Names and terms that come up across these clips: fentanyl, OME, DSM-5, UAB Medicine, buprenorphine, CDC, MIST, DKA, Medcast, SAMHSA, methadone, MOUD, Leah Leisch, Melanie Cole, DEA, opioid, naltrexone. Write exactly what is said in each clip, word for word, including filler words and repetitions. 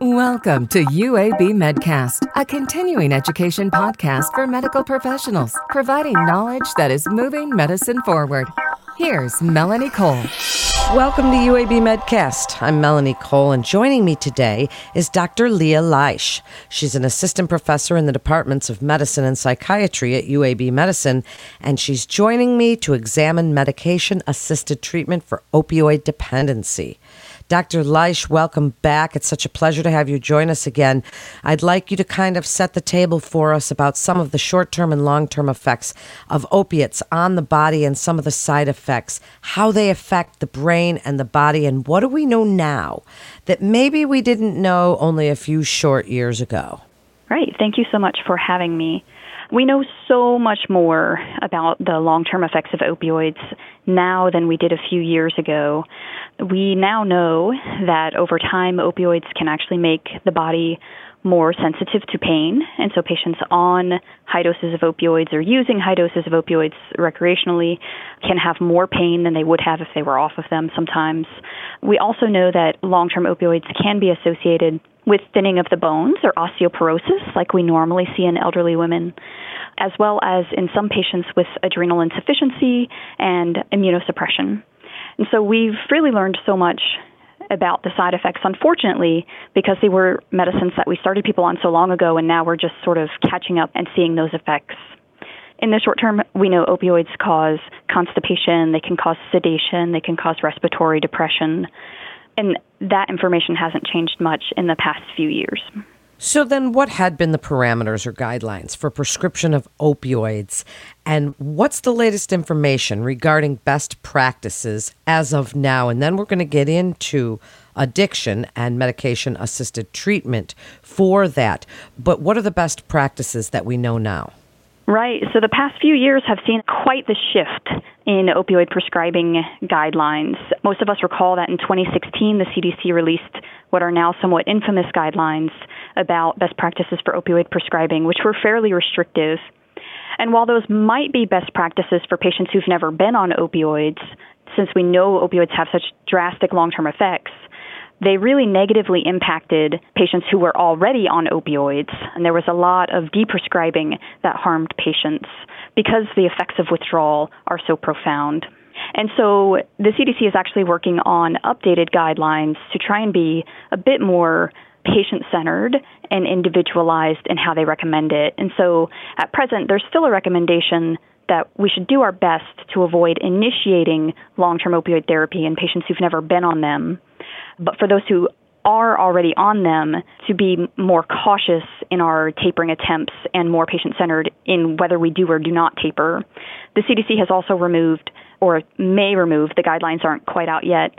Welcome to U A B Medcast, a continuing education podcast for medical professionals, providing knowledge that is moving medicine forward. Here's Melanie Cole. Welcome to U A B Medcast. I'm Melanie Cole, and joining me today is Doctor Leah Leisch. She's an assistant professor in the departments of medicine and psychiatry at U A B Medicine, and she's joining me to examine medication-assisted treatment for opioid dependency. Doctor Leisch, welcome back. It's such a pleasure to have you join us again. I'd like you to kind of set the table for us about some of the short-term and long-term effects of opiates on the body and some of the side effects, how they affect the brain and the body, and what do we know now that maybe we didn't know only a few short years ago? Right. Thank you so much for having me. We know so much more about the long-term effects of opioids now than we did a few years ago. We now know that over time, opioids can actually make the body more sensitive to pain. And so patients on high doses of opioids or using high doses of opioids recreationally can have more pain than they would have if they were off of them sometimes. We also know that long-term opioids can be associated with thinning of the bones or osteoporosis, like we normally see in elderly women, as well as in some patients with adrenal insufficiency and immunosuppression. And so we've really learned so much about the side effects, unfortunately, because they were medicines that we started people on so long ago, and now we're just sort of catching up and seeing those effects. In the short term, we know opioids cause constipation, they can cause sedation, they can cause respiratory depression, and that information hasn't changed much in the past few years. So then what had been the parameters or guidelines for prescription of opioids, and what's the latest information regarding best practices as of now? And then we're going to get into addiction and medication-assisted treatment for that. But what are the best practices that we know now? Right. So the past few years have seen quite the shift in opioid prescribing guidelines. Most of us recall that in twenty sixteen, the C D C released what are now somewhat infamous guidelines about best practices for opioid prescribing, which were fairly restrictive. And while those might be best practices for patients who've never been on opioids, since we know opioids have such drastic long-term effects, they really negatively impacted patients who were already on opioids, and there was a lot of deprescribing that harmed patients because the effects of withdrawal are so profound. And so the C D C is actually working on updated guidelines to try and be a bit more patient-centered and individualized in how they recommend it. And so at present, there's still a recommendation that we should do our best to avoid initiating long-term opioid therapy in patients who've never been on them. But for those who are already on them, to be more cautious in our tapering attempts and more patient-centered in whether we do or do not taper. The C D C has also removed, or may remove, the guidelines aren't quite out yet,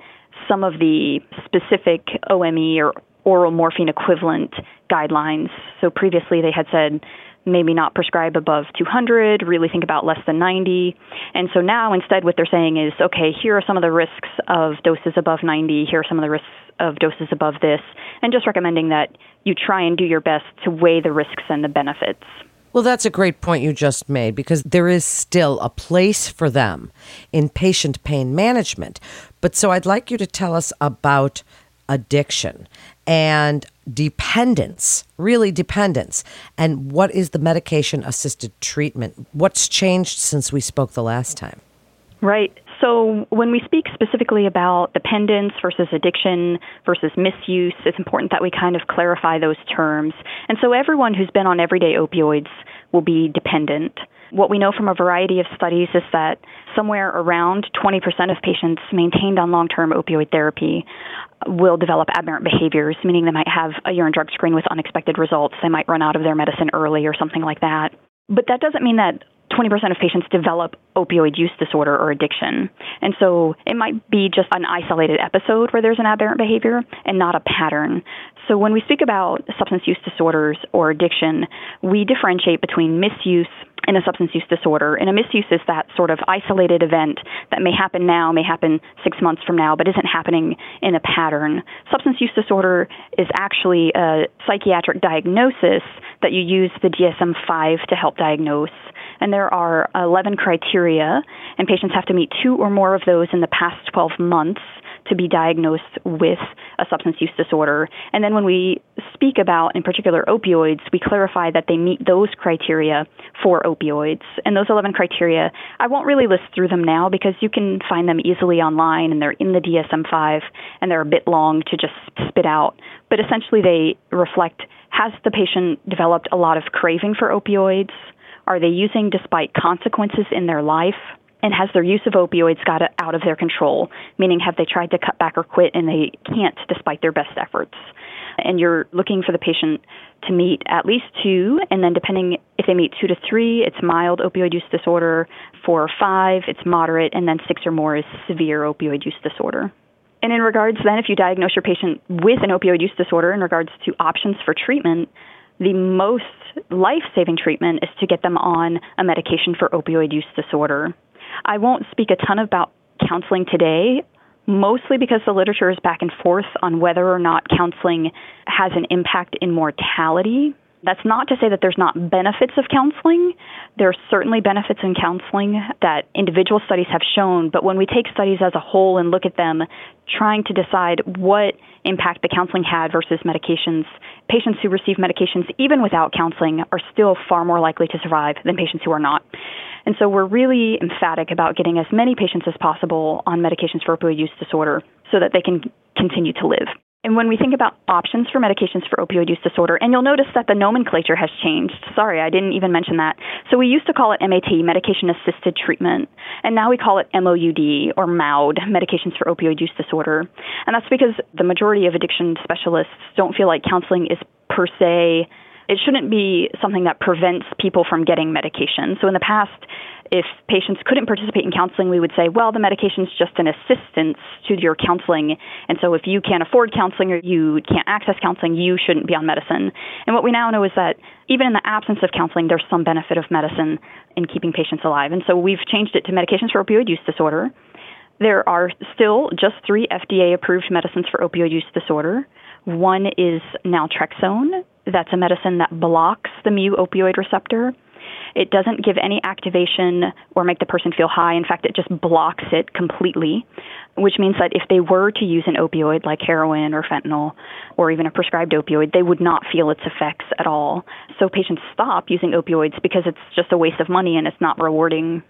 some of the specific O M E or oral morphine equivalent guidelines. So previously they had said, maybe not prescribe above two hundred, really think about less than ninety. And so now instead what they're saying is, okay, here are some of the risks of doses above ninety, here are some of the risks of doses above this, and just recommending that you try and do your best to weigh the risks and the benefits. Well, that's a great point you just made, because there is still a place for them in patient pain management. But so I'd like you to tell us about addiction and dependence, really dependence. And what is the medication-assisted treatment? What's changed since we spoke the last time? Right. So when we speak specifically about dependence versus addiction versus misuse, it's important that we kind of clarify those terms. And so everyone who's been on everyday opioids will be dependent. What we know from a variety of studies is that somewhere around twenty percent of patients maintained on long-term opioid therapy will develop aberrant behaviors, meaning they might have a urine drug screen with unexpected results. They might run out of their medicine early or something like that. But that doesn't mean that twenty percent of patients develop opioid use disorder or addiction. And so it might be just an isolated episode where there's an aberrant behavior and not a pattern. So when we speak about substance use disorders or addiction, we differentiate between misuse and a substance use disorder. And a misuse is that sort of isolated event that may happen now, may happen six months from now, but isn't happening in a pattern. Substance use disorder is actually a psychiatric diagnosis that you use the D S M five to help diagnose. And there are eleven criteria, and patients have to meet two or more of those in the past twelve months to be diagnosed with a substance use disorder. And then when we speak about, in particular, opioids, we clarify that they meet those criteria for opioids. And those eleven criteria, I won't really list through them now because you can find them easily online, and they're in the D S M five, and they're a bit long to just spit out. But essentially, they reflect, has the patient developed a lot of craving for opioids? Are they using despite consequences in their life? And has their use of opioids got out of their control? Meaning, have they tried to cut back or quit and they can't despite their best efforts? And you're looking for the patient to meet at least two, and then depending if they meet two to three, it's mild opioid use disorder. Four or five, it's moderate, and then six or more is severe opioid use disorder. And in regards then, if you diagnose your patient with an opioid use disorder, in regards to options for treatment, the most life-saving treatment is to get them on a medication for opioid use disorder. I won't speak a ton about counseling today, mostly because the literature is back and forth on whether or not counseling has an impact in mortality. That's not to say that there's not benefits of counseling. There are certainly benefits in counseling that individual studies have shown, but when we take studies as a whole and look at them, trying to decide what impact the counseling had versus medications, patients who receive medications even without counseling are still far more likely to survive than patients who are not. And so we're really emphatic about getting as many patients as possible on medications for opioid use disorder so that they can continue to live. And when we think about options for medications for opioid use disorder, and you'll notice that the nomenclature has changed. Sorry, I didn't even mention that. So we used to call it M A T, medication-assisted treatment, and now we call it M O U D, or M O U D, medications for opioid use disorder. And that's because the majority of addiction specialists don't feel like counseling is per se, it shouldn't be something that prevents people from getting medication. So in the past, if patients couldn't participate in counseling, we would say, well, the medication's just an assistance to your counseling. And so if you can't afford counseling or you can't access counseling, you shouldn't be on medicine. And what we now know is that even in the absence of counseling, there's some benefit of medicine in keeping patients alive. And so we've changed it to medications for opioid use disorder. There are still just three F D A-approved medicines for opioid use disorder. One is naltrexone. That's a medicine that blocks the mu opioid receptor. It doesn't give any activation or make the person feel high. In fact, it just blocks it completely, which means that if they were to use an opioid like heroin or fentanyl or even a prescribed opioid, they would not feel its effects at all. So patients stop using opioids because it's just a waste of money and it's not rewarding.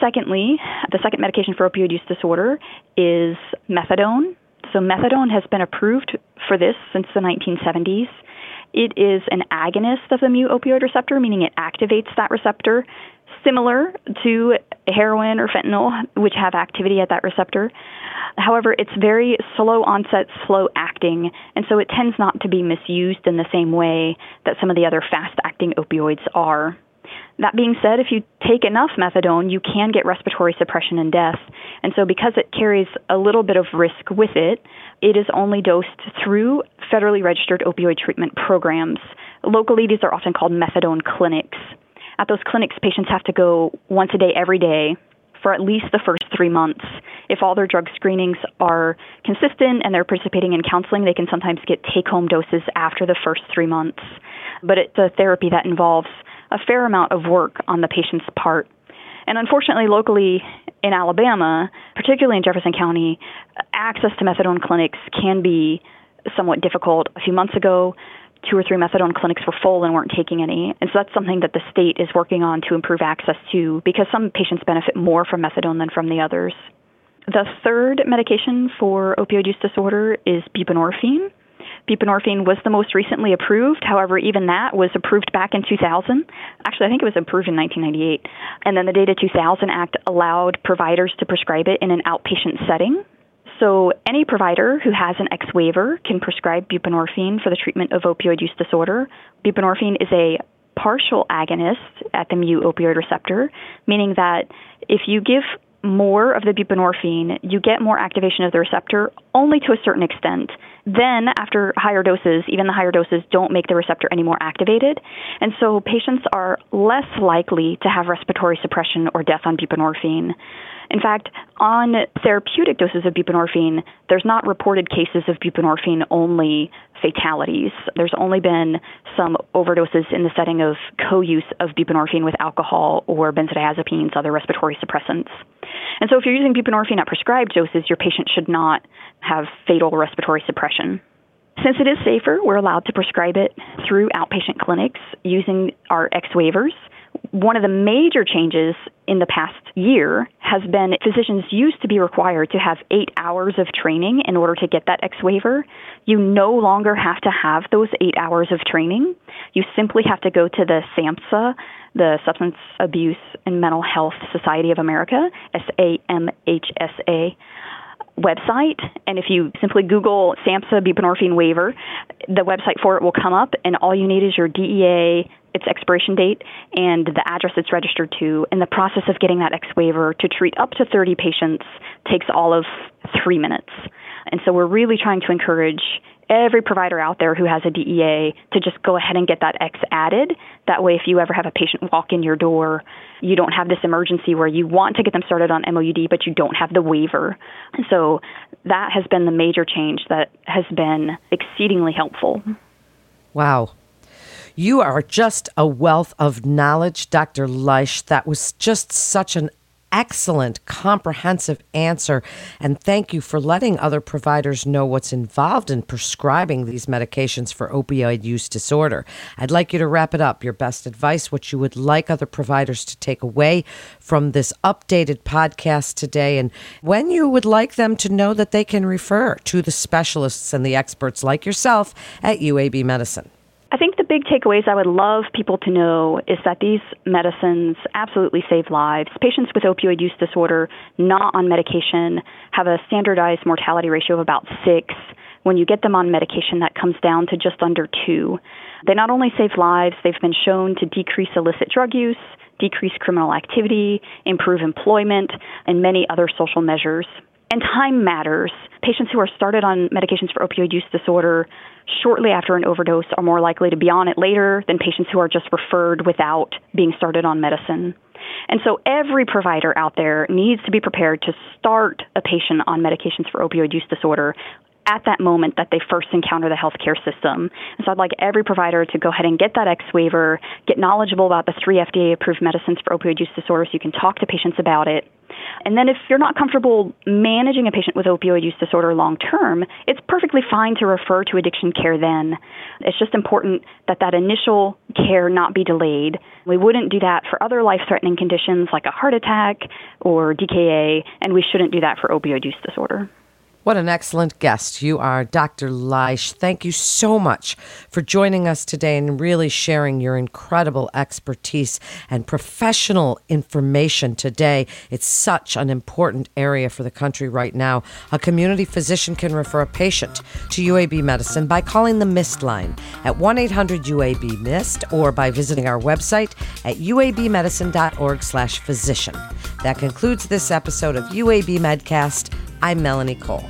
Secondly, the second medication for opioid use disorder is methadone. So methadone has been approved for this since the nineteen seventies. It is an agonist of the mu opioid receptor, meaning it activates that receptor, similar to heroin or fentanyl, which have activity at that receptor. However, it's very slow onset, slow acting, and so it tends not to be misused in the same way that some of the other fast-acting opioids are. That being said, if you take enough methadone, you can get respiratory suppression and death. And so because it carries a little bit of risk with it, it is only dosed through federally registered opioid treatment programs. Locally, these are often called methadone clinics. At those clinics, patients have to go once a day, every day, for at least the first three months. If all their drug screenings are consistent and they're participating in counseling, they can sometimes get take-home doses after the first three months. But it's a therapy that involves a fair amount of work on the patient's part. And unfortunately, locally in Alabama, particularly in Jefferson County, access to methadone clinics can be somewhat difficult. A few months ago, two or three methadone clinics were full and weren't taking any. And so that's something that the state is working on to improve access to, because some patients benefit more from methadone than from the others. The third medication for opioid use disorder is buprenorphine. Buprenorphine was the most recently approved. However, even that was approved back in two thousand. Actually, I think it was approved in nineteen ninety-eight. And then the Data two thousand Act allowed providers to prescribe it in an outpatient setting. So any provider who has an X waiver can prescribe buprenorphine for the treatment of opioid use disorder. Buprenorphine is a partial agonist at the mu opioid receptor, meaning that if you give more of the buprenorphine, you get more activation of the receptor only to a certain extent. Then after higher doses, even the higher doses don't make the receptor any more activated. And so patients are less likely to have respiratory suppression or death on buprenorphine. In fact, on therapeutic doses of buprenorphine, there's not reported cases of buprenorphine-only fatalities. There's only been some overdoses in the setting of co-use of buprenorphine with alcohol or benzodiazepines, other respiratory suppressants. And so if you're using buprenorphine at prescribed doses, your patient should not have fatal respiratory suppression. Since it is safer, we're allowed to prescribe it through outpatient clinics using our X waivers. One of the major changes in the past year has been physicians used to be required to have eight hours of training in order to get that X waiver. You no longer have to have those eight hours of training. You simply have to go to the SAMHSA, the Substance Abuse and Mental Health Society of America, S A M H S A, website. And if you simply Google SAMHSA buprenorphine waiver, the website for it will come up, and all you need is your D E A, its expiration date, and the address it's registered to. And the process of getting that X waiver to treat up to thirty patients takes all of three minutes. And so we're really trying to encourage every provider out there who has a D E A to just go ahead and get that X added. That way, if you ever have a patient walk in your door, you don't have this emergency where you want to get them started on M O U D, but you don't have the waiver. And so that has been the major change that has been exceedingly helpful. Wow. You are just a wealth of knowledge, Doctor Leisch. That was just such an excellent, comprehensive answer, and thank you for letting other providers know what's involved in prescribing these medications for opioid use disorder. I'd like you to wrap it up. Your best advice, what you would like other providers to take away from this updated podcast today, and when you would like them to know that they can refer to the specialists and the experts like yourself at U A B Medicine. I think the big takeaways I would love people to know is that these medicines absolutely save lives. Patients with opioid use disorder not on medication have a standardized mortality ratio of about six. When you get them on medication, that comes down to just under two. They not only save lives, they've been shown to decrease illicit drug use, decrease criminal activity, improve employment, and many other social measures. And time matters. Patients who are started on medications for opioid use disorder shortly after an overdose are more likely to be on it later than patients who are just referred without being started on medicine. And so every provider out there needs to be prepared to start a patient on medications for opioid use disorder at that moment that they first encounter the healthcare system. And so I'd like every provider to go ahead and get that X waiver, get knowledgeable about the three F D A-approved medicines for opioid use disorder so you can talk to patients about it. And then if you're not comfortable managing a patient with opioid use disorder long-term, it's perfectly fine to refer to addiction care then. It's just important that that initial care not be delayed. We wouldn't do that for other life-threatening conditions like a heart attack or D K A, and we shouldn't do that for opioid use disorder. What an excellent guest you are, Doctor Leisch. Thank you so much for joining us today and really sharing your incredible expertise and professional information today. It's such an important area for the country right now. A community physician can refer a patient to U A B Medicine by calling the MIST line at one eight hundred U A B MIST or by visiting our website at u a b medicine dot org slash physician. That concludes this episode of U A B Medcast. I'm Melanie Cole.